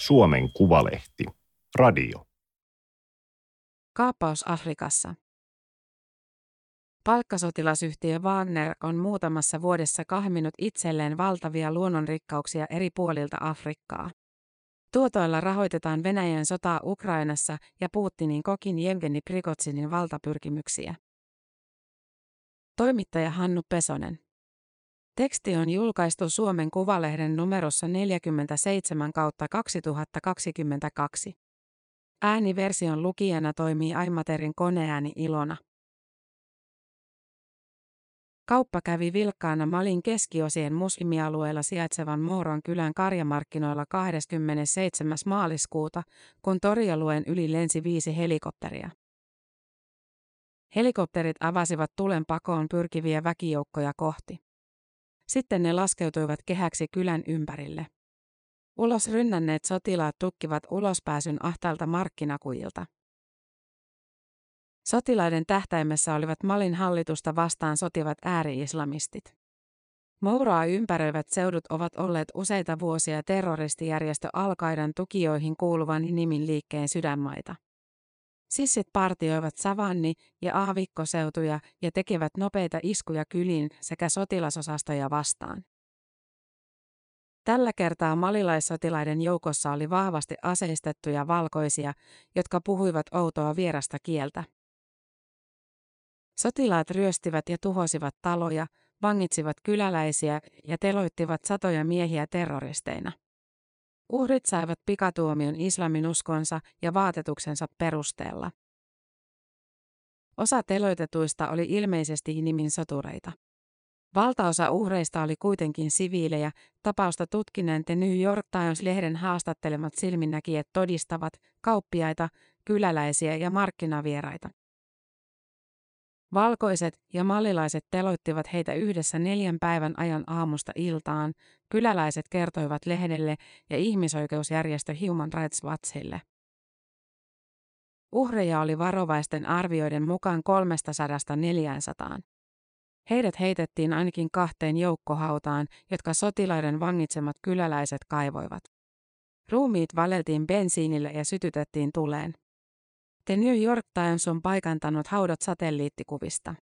Suomen Kuvalehti. Radio. Kaappaus Afrikassa. Palkkasotilasyhtiö Wagner on muutamassa vuodessa kahminut itselleen valtavia luonnonrikkauksia eri puolilta Afrikkaa. Tuotoilla rahoitetaan Venäjän sotaa Ukrainassa ja Putinin kokin Jevgeni Prigozhinin valtapyrkimyksiä. Toimittaja Hannu Pesonen. Teksti on julkaistu Suomen Kuvalehden numerossa 47/2022. Ääniversion lukijana toimii Aimaterin koneääni Ilona. Kauppa kävi vilkkaana Malin keskiosien muslimialueella sijaitsevan Mouran kylän karjamarkkinoilla 27. maaliskuuta, kun torialueen yli lensi 5 helikopteria. Helikopterit avasivat tulen pakoon pyrkiviä väkijoukkoja kohti. Sitten ne laskeutuivat kehäksi kylän ympärille. Ulos rynnänneet sotilaat tukkivat ulospääsyn ahtailta markkinakujilta. Sotilaiden tähtäimessä olivat Malin hallitusta vastaan sotivat ääri-islamistit. Mouraa ympäröivät seudut ovat olleet useita vuosia terroristijärjestö Al-Qaidan tukijoihin kuuluvan Nimin liikkeen sydänmaita. Sissit partioivat savanni- ja aavikkoseutuja ja tekevät nopeita iskuja kyliin sekä sotilasosastoja vastaan. Tällä kertaa malilaissotilaiden joukossa oli vahvasti aseistettuja valkoisia, jotka puhuivat outoa vierasta kieltä. Sotilaat ryöstivät ja tuhosivat taloja, vangitsivat kyläläisiä ja teloittivat satoja miehiä terroristeina. Uhrit saivat pikatuomion islamin uskonsa ja vaatetuksensa perusteella. Osa teloitetuista oli ilmeisesti Nimin sotureita. Valtaosa uhreista oli kuitenkin siviilejä, tapausta tutkineen The New York Times-lehden haastattelemat silminnäkijät todistavat kauppiaita, kyläläisiä ja markkinavieraita. Valkoiset ja malilaiset teloittivat heitä yhdessä 4 päivän ajan aamusta iltaan, kyläläiset kertoivat lehdelle ja ihmisoikeusjärjestö Human Rights Watchille. Uhreja oli varovaisten arvioiden mukaan 300–400. Heidät heitettiin ainakin 2 joukkohautaan, jotka sotilaiden vangitsemat kyläläiset kaivoivat. Ruumiit valeltiin bensiinillä ja sytytettiin tuleen. The New York Times on paikantanut haudat satelliittikuvista.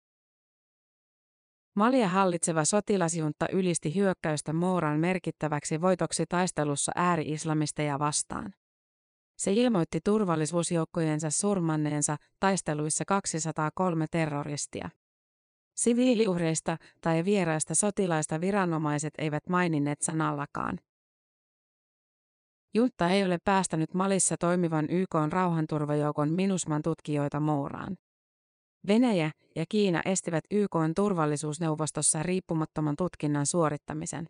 Malia hallitseva sotilasjuntta ylisti hyökkäystä Mouran merkittäväksi voitoksi taistelussa ääri-islamisteja vastaan. Se ilmoitti turvallisuusjoukkojensa surmanneensa taisteluissa 203 terroristia. Siviiliuhreista tai vieraista sotilaista viranomaiset eivät maininneet sanallakaan. Juntta ei ole päästänyt Malissa toimivan YK:n rauhanturvajoukon Minusman tutkijoita Mouraan. Venäjä ja Kiina estivät YK:n turvallisuusneuvostossa riippumattoman tutkinnan suorittamisen.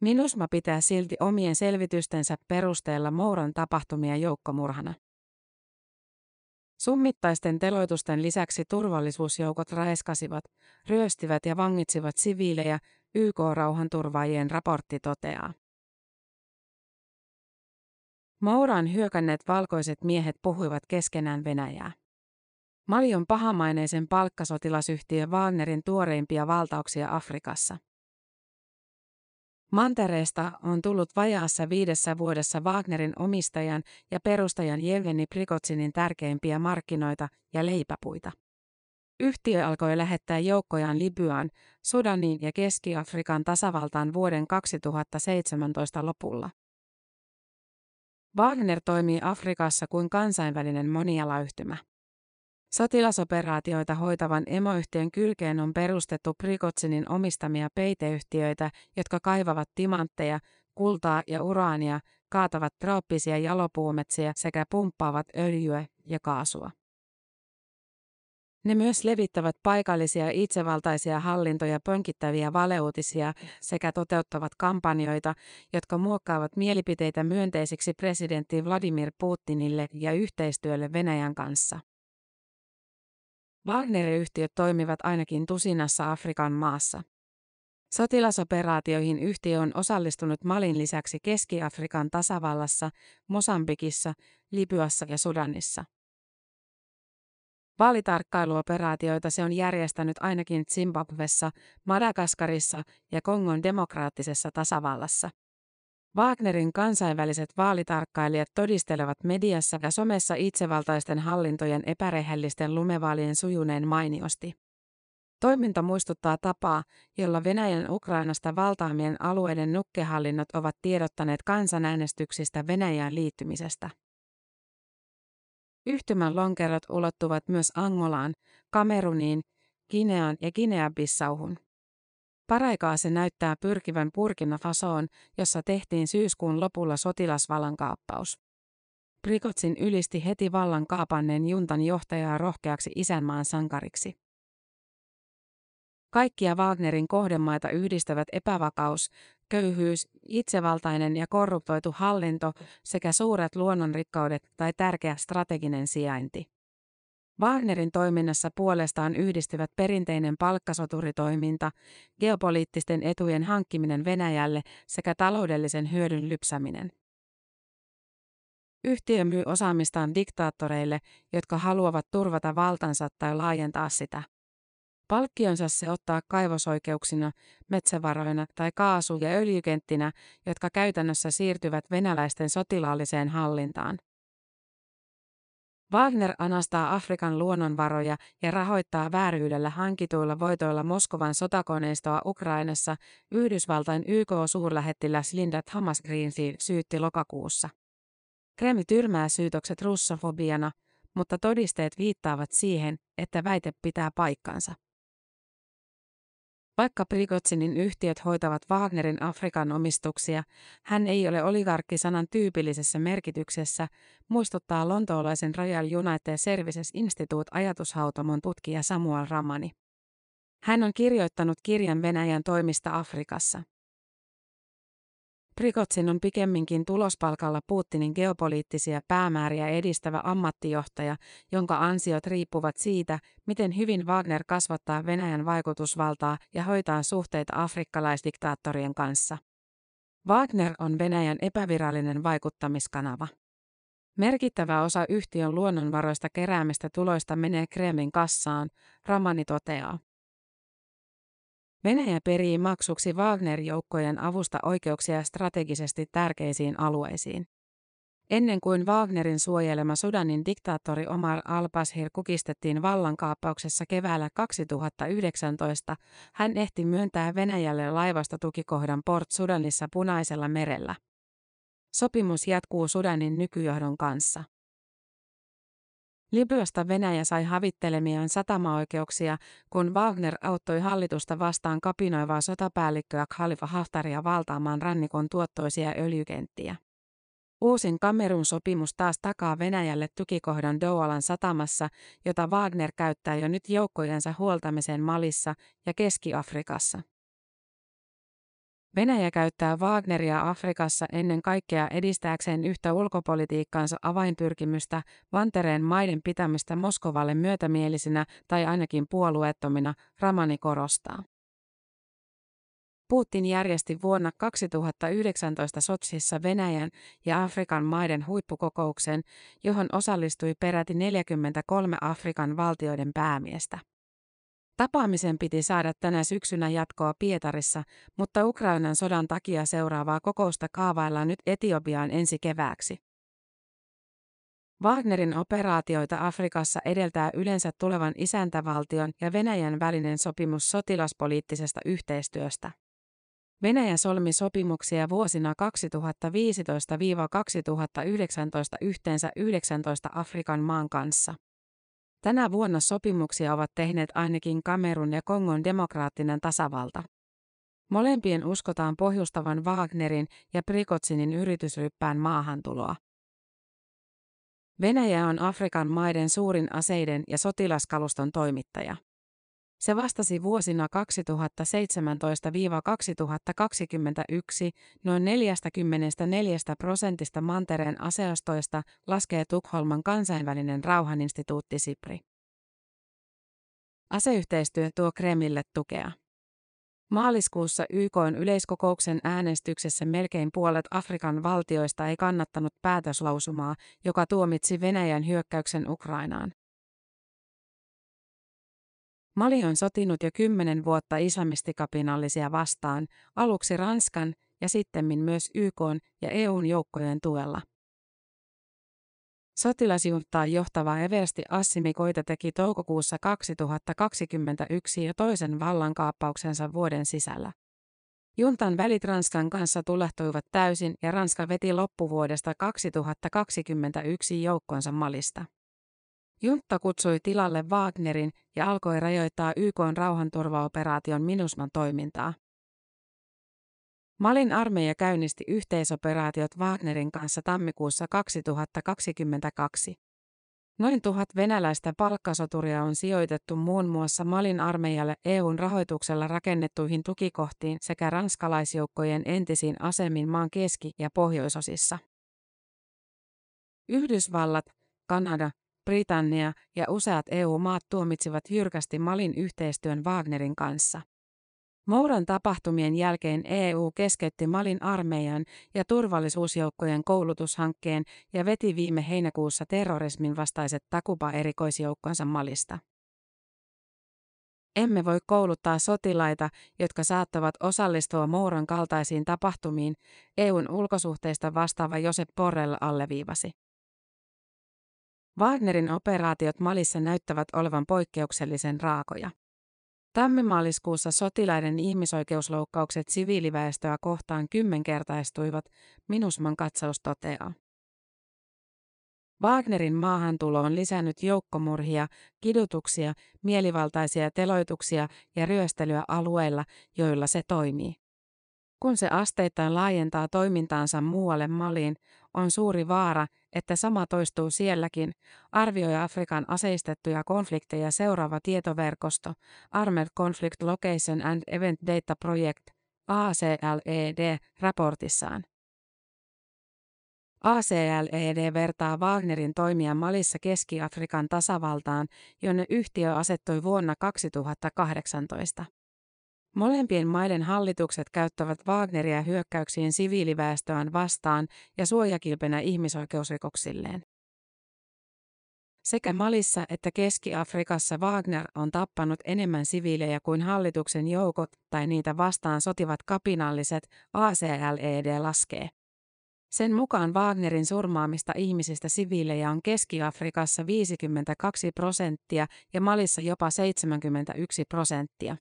Minusma pitää silti omien selvitystensä perusteella Mouran tapahtumia joukkomurhana. Summittaisten teloitusten lisäksi turvallisuusjoukot raiskasivat, ryöstivät ja vangitsivat siviilejä, YK-rauhanturvaajien raportti toteaa. Mouraan hyökänneet valkoiset miehet puhuivat keskenään venäjää. Mali on pahamaineisen palkkasotilasyhtiö Wagnerin tuoreimpia valtauksia Afrikassa. Mantereesta on tullut vajaassa 5 vuodessa Wagnerin omistajan ja perustajan Jevgeni Prigozhinin tärkeimpiä markkinoita ja leipäpuita. Yhtiö alkoi lähettää joukkojaan Libyaan, Sudaniin ja Keski-Afrikan tasavaltaan vuoden 2017 lopulla. Wagner toimii Afrikassa kuin kansainvälinen monialayhtymä. Sotilasoperaatioita hoitavan emoyhtiön kylkeen on perustettu Prigozhinin omistamia peiteyhtiöitä, jotka kaivavat timantteja, kultaa ja uraania, kaatavat trooppisia jalopuumetsiä sekä pumppaavat öljyä ja kaasua. Ne myös levittävät paikallisia itsevaltaisia hallintoja pönkittäviä valeuutisia sekä toteuttavat kampanjoita, jotka muokkaavat mielipiteitä myönteisiksi presidentti Vladimir Putinille ja yhteistyölle Venäjän kanssa. Wagner-yhtiöt toimivat ainakin 12 Afrikan maassa. Sotilasoperaatioihin yhtiö on osallistunut Malin lisäksi Keski-Afrikan tasavallassa, Mosambikissa, Libyassa ja Sudanissa. Vaalitarkkailuoperaatioita se on järjestänyt ainakin Zimbabwessa, Madagaskarissa ja Kongon demokraattisessa tasavallassa. Wagnerin kansainväliset vaalitarkkailijat todistelevat mediassa ja somessa itsevaltaisten hallintojen epärehellisten lumevaalien sujuneen mainiosti. Toiminta muistuttaa tapaa, jolla Venäjän Ukrainasta valtaamien alueiden nukkehallinnot ovat tiedottaneet kansanäänestyksistä Venäjään liittymisestä. Yhtymän lonkerot ulottuvat myös Angolaan, Kameruniin, Guineaan ja Guinea-Bissauhun. Paraikaa se näyttää pyrkivän Burkina Fasoon, jossa tehtiin syyskuun lopulla sotilasvallankaappaus. Prigozhin ylisti heti vallan kaapanneen juntan johtajaa rohkeaksi isänmaan sankariksi. Kaikkia Wagnerin kohdemaita yhdistävät epävakaus, köyhyys, itsevaltainen ja korruptoitu hallinto sekä suuret luonnonrikkaudet tai tärkeä strateginen sijainti. Wagnerin toiminnassa puolestaan yhdistyvät perinteinen palkkasoturitoiminta, geopoliittisten etujen hankkiminen Venäjälle sekä taloudellisen hyödyn lypsäminen. Yhtiö myy osaamistaan diktaattoreille, jotka haluavat turvata valtansa tai laajentaa sitä. Palkkionsa se ottaa kaivosoikeuksina, metsävaroina tai kaasu- ja öljykenttinä, jotka käytännössä siirtyvät venäläisten sotilaalliseen hallintaan. Wagner anastaa Afrikan luonnonvaroja ja rahoittaa vääryydellä hankituilla voitoilla Moskovan sotakoneistoa Ukrainassa, Yhdysvaltain YK-suurlähettiläs Linda Thomas-Greenfield syytti lokakuussa. Kreml tyrmää syytökset russofobiana, mutta todisteet viittaavat siihen, että väite pitää paikkansa. Vaikka Prigozhinin yhtiöt hoitavat Wagnerin Afrikan omistuksia, hän ei ole oligarkkisanan tyypillisessä merkityksessä, muistuttaa lontoolaisen Royal United Services Institute -ajatushautomon tutkija Samuel Ramani. Hän on kirjoittanut kirjan Venäjän toimista Afrikassa. Prigozhin on pikemminkin tulospalkalla Putinin geopoliittisia päämääriä edistävä ammattijohtaja, jonka ansiot riippuvat siitä, miten hyvin Wagner kasvattaa Venäjän vaikutusvaltaa ja hoitaa suhteita afrikkalaisdiktaattorien kanssa. Wagner on Venäjän epävirallinen vaikuttamiskanava. Merkittävä osa yhtiön luonnonvaroista keräämistä tuloista menee Kremlin kassaan, Ramani toteaa. Venäjä perii maksuksi Wagner-joukkojen avusta oikeuksia strategisesti tärkeisiin alueisiin. Ennen kuin Wagnerin suojelema Sudanin diktaattori Omar Al-Bashir kukistettiin vallankaappauksessa keväällä 2019, hän ehti myöntää Venäjälle laivastotukikohdan Port Sudanissa Punaisella merellä. Sopimus jatkuu Sudanin nykyjohdon kanssa. Libyasta Venäjä sai havittelemiaan satamaoikeuksia, kun Wagner auttoi hallitusta vastaan kapinoivaa sotapäällikköä Khalifa Haftaria valtaamaan rannikon tuottoisia öljykenttiä. Uusin Kamerun sopimus taas takaa Venäjälle tukikohdan Doualan satamassa, jota Wagner käyttää jo nyt joukkojensa huoltamiseen Malissa ja Keski-Afrikassa. Venäjä käyttää Wagneria Afrikassa ennen kaikkea edistääkseen yhtä ulkopolitiikkaansa avainpyrkimystä, Vantereen maiden pitämistä Moskovalle myötämielisinä tai ainakin puolueettomina, Ramani korostaa. Putin järjesti vuonna 2019 Sotsissa Venäjän ja Afrikan maiden huippukokouksen, johon osallistui peräti 43 Afrikan valtioiden päämiestä. Tapaamisen piti saada tänä syksynä jatkoa Pietarissa, mutta Ukrainan sodan takia seuraavaa kokousta kaavaillaan nyt Etiopiaan ensi kevääksi. Wagnerin operaatioita Afrikassa edeltää yleensä tulevan isäntävaltion ja Venäjän välinen sopimus sotilaspoliittisesta yhteistyöstä. Venäjä solmi sopimuksia vuosina 2015–2019 yhteensä 19 Afrikan maan kanssa. Tänä vuonna sopimuksia ovat tehneet ainakin Kamerun ja Kongon demokraattinen tasavalta. Molempien uskotaan pohjustavan Wagnerin ja Prigozhinin yritysryppään maahantuloa. Venäjä on Afrikan maiden suurin aseiden ja sotilaskaluston toimittaja. Se vastasi vuosina 2017–2021 noin 44% mantereen aseostoista, laskee Tukholman kansainvälinen rauhaninstituutti SIPRI. Aseyhteistyö tuo Kremlille tukea. Maaliskuussa YK:n yleiskokouksen äänestyksessä melkein puolet Afrikan valtioista ei kannattanut päätöslausumaa, joka tuomitsi Venäjän hyökkäyksen Ukrainaan. Mali on sotinut jo 10 vuotta islamistikapinallisia vastaan, aluksi Ranskan ja sittemmin myös YK:n ja EU:n joukkojen tuella. Sotilasjuntaan johtava eversti Assimi Koita teki toukokuussa 2021 jo toisen vallankaappauksensa vuoden sisällä. Juntan välit Ranskan kanssa tulehtuivat täysin ja Ranska veti loppuvuodesta 2021 joukkonsa Malista. Juntta kutsui tilalle Wagnerin ja alkoi rajoittaa YK:n rauhanturvaoperaation Minusman toimintaa. Malin armeija käynnisti yhteisoperaatiot Wagnerin kanssa tammikuussa 2022. Noin 1 000 venäläistä palkkasoturia on sijoitettu muun muassa Malin armeijalle EU:n rahoituksella rakennettuihin tukikohtiin sekä ranskalaisjoukkojen entisiin asemiin maan keski- ja pohjoisosissa. Yhdysvallat, Kanada, Britannia ja useat EU-maat tuomitsivat jyrkästi Malin yhteistyön Wagnerin kanssa. Mouran tapahtumien jälkeen EU keskeytti Malin armeijan ja turvallisuusjoukkojen koulutushankkeen ja veti viime heinäkuussa terrorismin vastaiset Takuba-erikoisjoukkonsa Malista. Emme voi kouluttaa sotilaita, jotka saattavat osallistua Mouran kaltaisiin tapahtumiin, EU:n ulkosuhteista vastaava Josep Borrell alleviivasi. Wagnerin operaatiot Malissa näyttävät olevan poikkeuksellisen raakoja. Tammimaaliskuussa sotilaiden ihmisoikeusloukkaukset siviiliväestöä kohtaan 10-kertaistuivat, Minusman katsaus toteaa. Wagnerin maahantulo on lisännyt joukkomurhia, kidutuksia, mielivaltaisia teloituksia ja ryöstelyä alueilla, joilla se toimii. Kun se asteittain laajentaa toimintaansa muualle Maliin, on suuri vaara, että sama toistuu sielläkin, arvioi Afrikan aseistettuja konflikteja seuraava tietoverkosto, Armed Conflict Location and Event Data Project, ACLED, raportissaan. ACLED vertaa Wagnerin toimia Malissa Keski-Afrikan tasavaltaan, jonne yhtiö asettui vuonna 2018. Molempien maiden hallitukset käyttävät Wagneria hyökkäyksiin siviiliväestöään vastaan ja suojakilpenä ihmisoikeusrikoksilleen. Sekä Malissa että Keski-Afrikassa Wagner on tappanut enemmän siviilejä kuin hallituksen joukot tai niitä vastaan sotivat kapinalliset, ACLED laskee. Sen mukaan Wagnerin surmaamista ihmisistä siviilejä on Keski-Afrikassa 52% ja Malissa jopa 71%.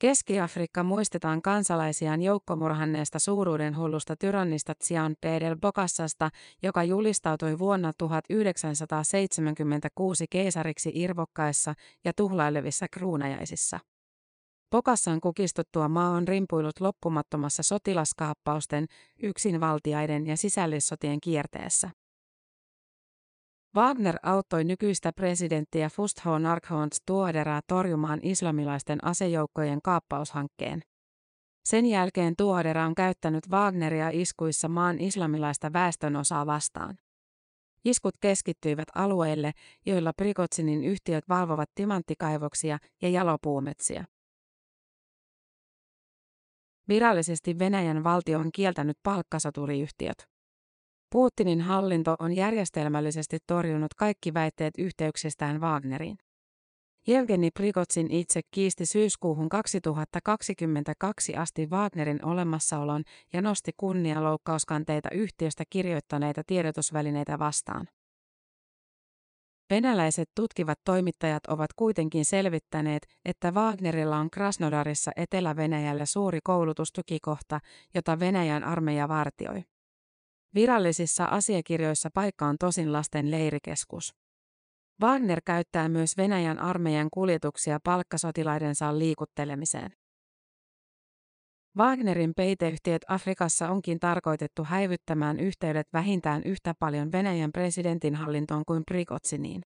Keski-Afrikka muistetaan kansalaisiaan joukkomurhanneesta suuruudenhullusta tyrannista Tzian Pedel-Bokassasta, joka julistautui vuonna 1976 keisariksi irvokkaissa ja tuhlailevissa kruunajaisissa. Bokassan kukistuttua maa on rimpuillut loppumattomassa sotilaskaappausten, yksinvaltiaiden ja sisällissotien kierteessä. Wagner auttoi nykyistä presidenttiä Faustin-Archange Touadéraa torjumaan islamilaisten asejoukkojen kaappaushankkeen. Sen jälkeen Touadéra on käyttänyt Wagneria iskuissa maan islamilaista väestönosaa vastaan. Iskut keskittyivät alueille, joilla Prigozhinin yhtiöt valvovat timanttikaivoksia ja jalopuumetsiä. Virallisesti Venäjän valtio on kieltänyt palkkasoturiyhtiöt. Putinin hallinto on järjestelmällisesti torjunut kaikki väitteet yhteyksistään Wagneriin. Jevgeni Prigozhin itse kiisti syyskuuhun 2022 asti Wagnerin olemassaolon ja nosti kunnianloukkauskanteita yhtiöstä kirjoittaneita tiedotusvälineitä vastaan. Venäläiset tutkivat toimittajat ovat kuitenkin selvittäneet, että Wagnerilla on Krasnodarissa Etelä-Venäjällä suuri koulutustukikohta, jota Venäjän armeija vartioi. Virallisissa asiakirjoissa paikka on tosin lasten leirikeskus. Wagner käyttää myös Venäjän armeijan kuljetuksia palkkasotilaidensa liikuttelemiseen. Wagnerin peiteyhtiöt Afrikassa onkin tarkoitettu häivyttämään yhteydet vähintään yhtä paljon Venäjän presidentin hallintoon kuin Prigozhiniin.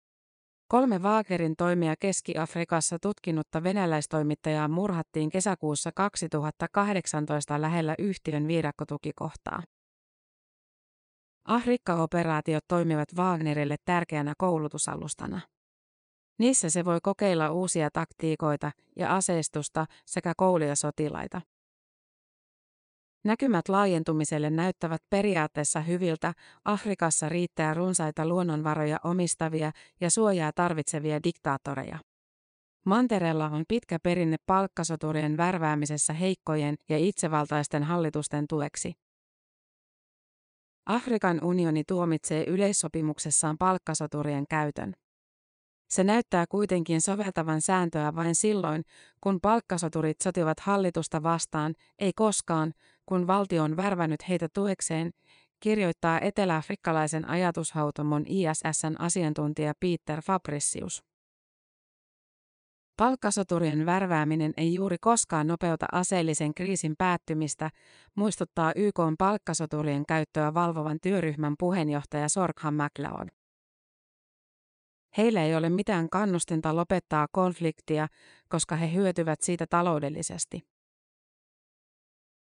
3 Wagnerin toimia Keski-Afrikassa tutkinutta venäläistoimittajaa murhattiin kesäkuussa 2018 lähellä yhtiön viidakkotukikohtaa. Afrikka-operaatiot toimivat Wagnerille tärkeänä koulutusalustana. Niissä se voi kokeilla uusia taktiikoita ja aseistusta sekä koulia sotilaita. Näkymät laajentumiselle näyttävät periaatteessa hyviltä, Afrikassa riittää runsaita luonnonvaroja omistavia ja suojaa tarvitsevia diktaattoreja. Mantereella on pitkä perinne palkkasoturien värväämisessä heikkojen ja itsevaltaisten hallitusten tueksi. Afrikan unioni tuomitsee yleissopimuksessaan palkkasoturien käytön. Se näyttää kuitenkin soveltavan sääntöä vain silloin, kun palkkasoturit sotivat hallitusta vastaan, ei koskaan, kun valtio on värvännyt heitä tuekseen, kirjoittaa eteläafrikkalaisen ajatushautomon ISS:n asiantuntija Peter Fabricius. Palkkasoturien värvääminen ei juuri koskaan nopeuta aseellisen kriisin päättymistä, muistuttaa YK:n palkkasoturien käyttöä valvovan työryhmän puheenjohtaja Sorkhan Mäkläon. Heillä ei ole mitään kannustinta lopettaa konfliktia, koska he hyötyvät siitä taloudellisesti.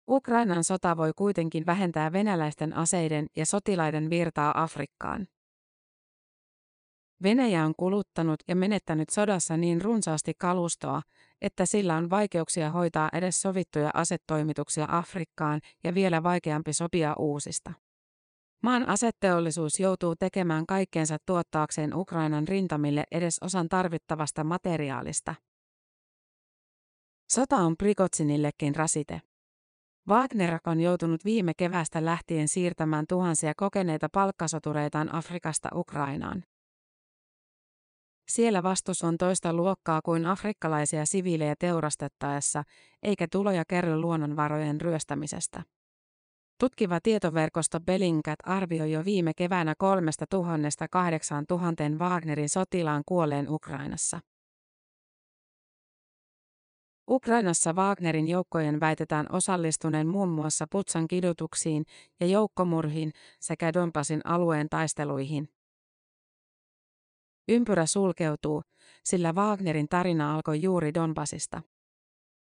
Ukrainan sota voi kuitenkin vähentää venäläisten aseiden ja sotilaiden virtaa Afrikkaan. Venäjä on kuluttanut ja menettänyt sodassa niin runsaasti kalustoa, että sillä on vaikeuksia hoitaa edes sovittuja asetoimituksia Afrikkaan ja vielä vaikeampi sopia uusista. Maan aseteollisuus joutuu tekemään kaikkensa tuottaakseen Ukrainan rintamille edes osan tarvittavasta materiaalista. Sota on Prigozhinillekin rasite. Wagner on joutunut viime keväästä lähtien siirtämään tuhansia kokeneita palkkasotureitaan Afrikasta Ukrainaan. Siellä vastus on toista luokkaa kuin afrikkalaisia siviilejä teurastettaessa, eikä tuloja kerry luonnonvarojen ryöstämisestä. Tutkiva tietoverkosto Bellingcat arvioi jo viime keväänä 3,000–8,000 Wagnerin sotilaan kuolleen Ukrainassa. Ukrainassa Wagnerin joukkojen väitetään osallistuneen muun muassa Butšan kidutuksiin ja joukkomurhiin sekä Donbassin alueen taisteluihin. Ympyrä sulkeutuu, sillä Wagnerin tarina alkoi juuri Donbasista.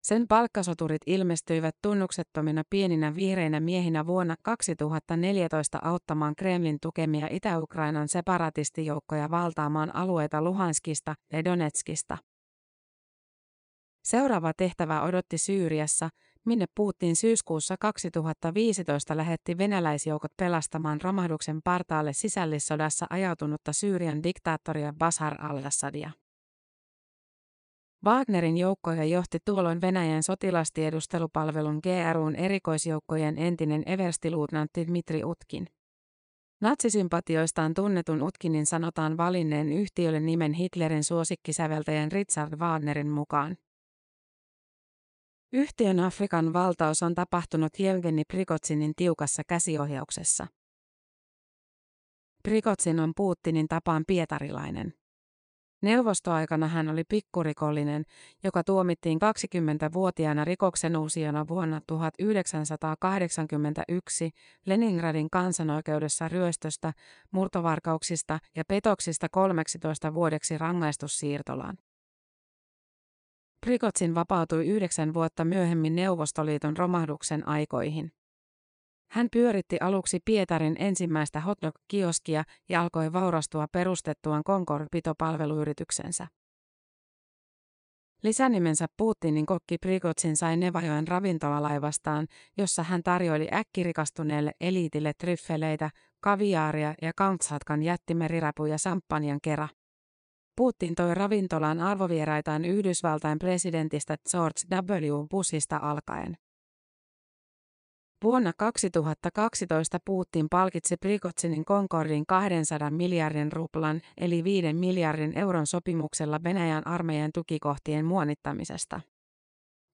Sen palkkasoturit ilmestyivät tunnuksettomina pieninä vihreinä miehinä vuonna 2014 auttamaan Kremlin tukemia Itä-Ukrainan separatistijoukkoja valtaamaan alueita Luhanskista ja Donetskista. Seuraava tehtävä odotti Syyriassa, minne Putin syyskuussa 2015 lähetti venäläisjoukot pelastamaan romahduksen partaalle sisällissodassa ajautunutta Syyrian diktaattoria Bashar al-Assadia. Wagnerin joukkoja johti tuolloin Venäjän sotilastiedustelupalvelun GRU:n erikoisjoukkojen entinen everstiluutnantti Dmitri Utkin. Natsisympatioistaan tunnetun Utkinin sanotaan valinneen yhtiölle nimen Hitlerin suosikkisäveltäjän Richard Wagnerin mukaan. Yhtiön Afrikan valtaus on tapahtunut Jevgeni Prigozhinin tiukassa käsiohjauksessa. Prigozhin on Putinin tapaan pietarilainen. Neuvostoaikana hän oli pikkurikollinen, joka tuomittiin 20-vuotiaana rikoksenuusijana vuonna 1981 Leningradin kansanoikeudessa ryöstöstä, murtovarkauksista ja petoksista 13 vuodeksi rangaistussiirtolaan. Prigozhin vapautui 9 vuotta myöhemmin Neuvostoliiton romahduksen aikoihin. Hän pyöritti aluksi Pietarin ensimmäistä hotdog-kioskia ja alkoi vaurastua perustettuaan Concord-pitopalveluyrityksensä. Lisänimensä Putinin kokki Prigozhin sai Nevajoen ravintolalaivastaan, jossa hän tarjoili äkkirikastuneelle eliitille tryffeleitä, kaviaaria ja Kamtsatkan jättimerirapuja samppanjan kera. Putin toi ravintolaan arvovieraitaan Yhdysvaltain presidentistä George W. Bushista alkaen. Vuonna 2012 Putin palkitsi Prigozhinin Concordin 200 miljardin ruplan eli 5 miljardin euron sopimuksella Venäjän armeijan tukikohtien muonittamisesta.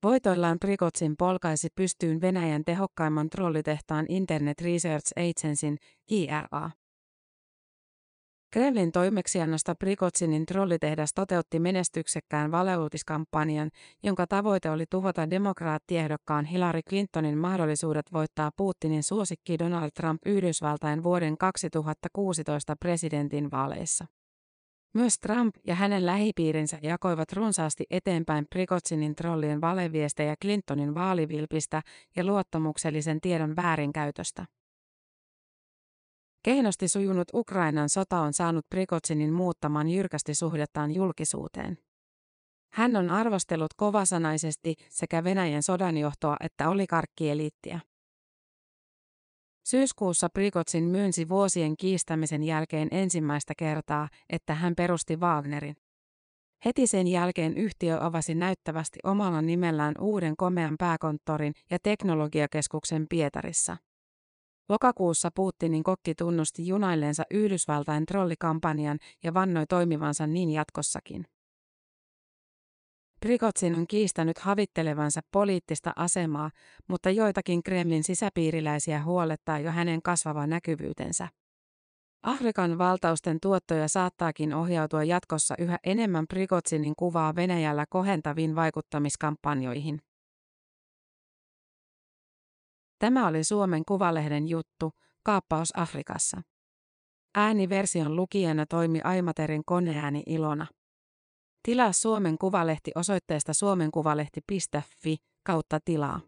Voitoillaan Prigozhin polkaisi pystyyn Venäjän tehokkaimman trollitehtaan Internet Research Agencyn, IRA. Kremlin toimeksiannosta Prigozhinin trollitehdas toteutti menestyksekkään valeuutiskampanjan, jonka tavoite oli tuhota demokraattiehdokkaan Hillary Clintonin mahdollisuudet voittaa Putinin suosikki Donald Trump Yhdysvaltain vuoden 2016 presidentinvaaleissa. Myös Trump ja hänen lähipiirinsä jakoivat runsaasti eteenpäin Prigozhinin trollien valeviestejä Clintonin vaalivilpistä ja luottamuksellisen tiedon väärinkäytöstä. Kehnosti sujunut Ukrainan sota on saanut Prigozhinin muuttamaan jyrkästi suhdettaan julkisuuteen. Hän on arvostellut kovasanaisesti sekä Venäjän sodanjohtoa että oligarkkieliittiä. Syyskuussa Prigozhin myönsi vuosien kiistämisen jälkeen ensimmäistä kertaa, että hän perusti Wagnerin. Heti sen jälkeen yhtiö avasi näyttävästi omalla nimellään uuden komean pääkonttorin ja teknologiakeskuksen Pietarissa. Lokakuussa Putinin kokki tunnusti junailleensa Yhdysvaltain trollikampanjan ja vannoi toimivansa niin jatkossakin. Prigozhin on kiistänyt havittelevansa poliittista asemaa, mutta joitakin Kremlin sisäpiiriläisiä huolettaa jo hänen kasvava näkyvyytensä. Afrikan valtausten tuottoja saattaakin ohjautua jatkossa yhä enemmän Prigozhinin kuvaa Venäjällä kohentaviin vaikuttamiskampanjoihin. Tämä oli Suomen Kuvalehden juttu, kaappaus Afrikassa. Ääniversion lukijana toimi Aimaterin koneääni Ilona. Tilaa Suomen Kuvalehti osoitteesta suomenkuvalehti.fi/tilaa.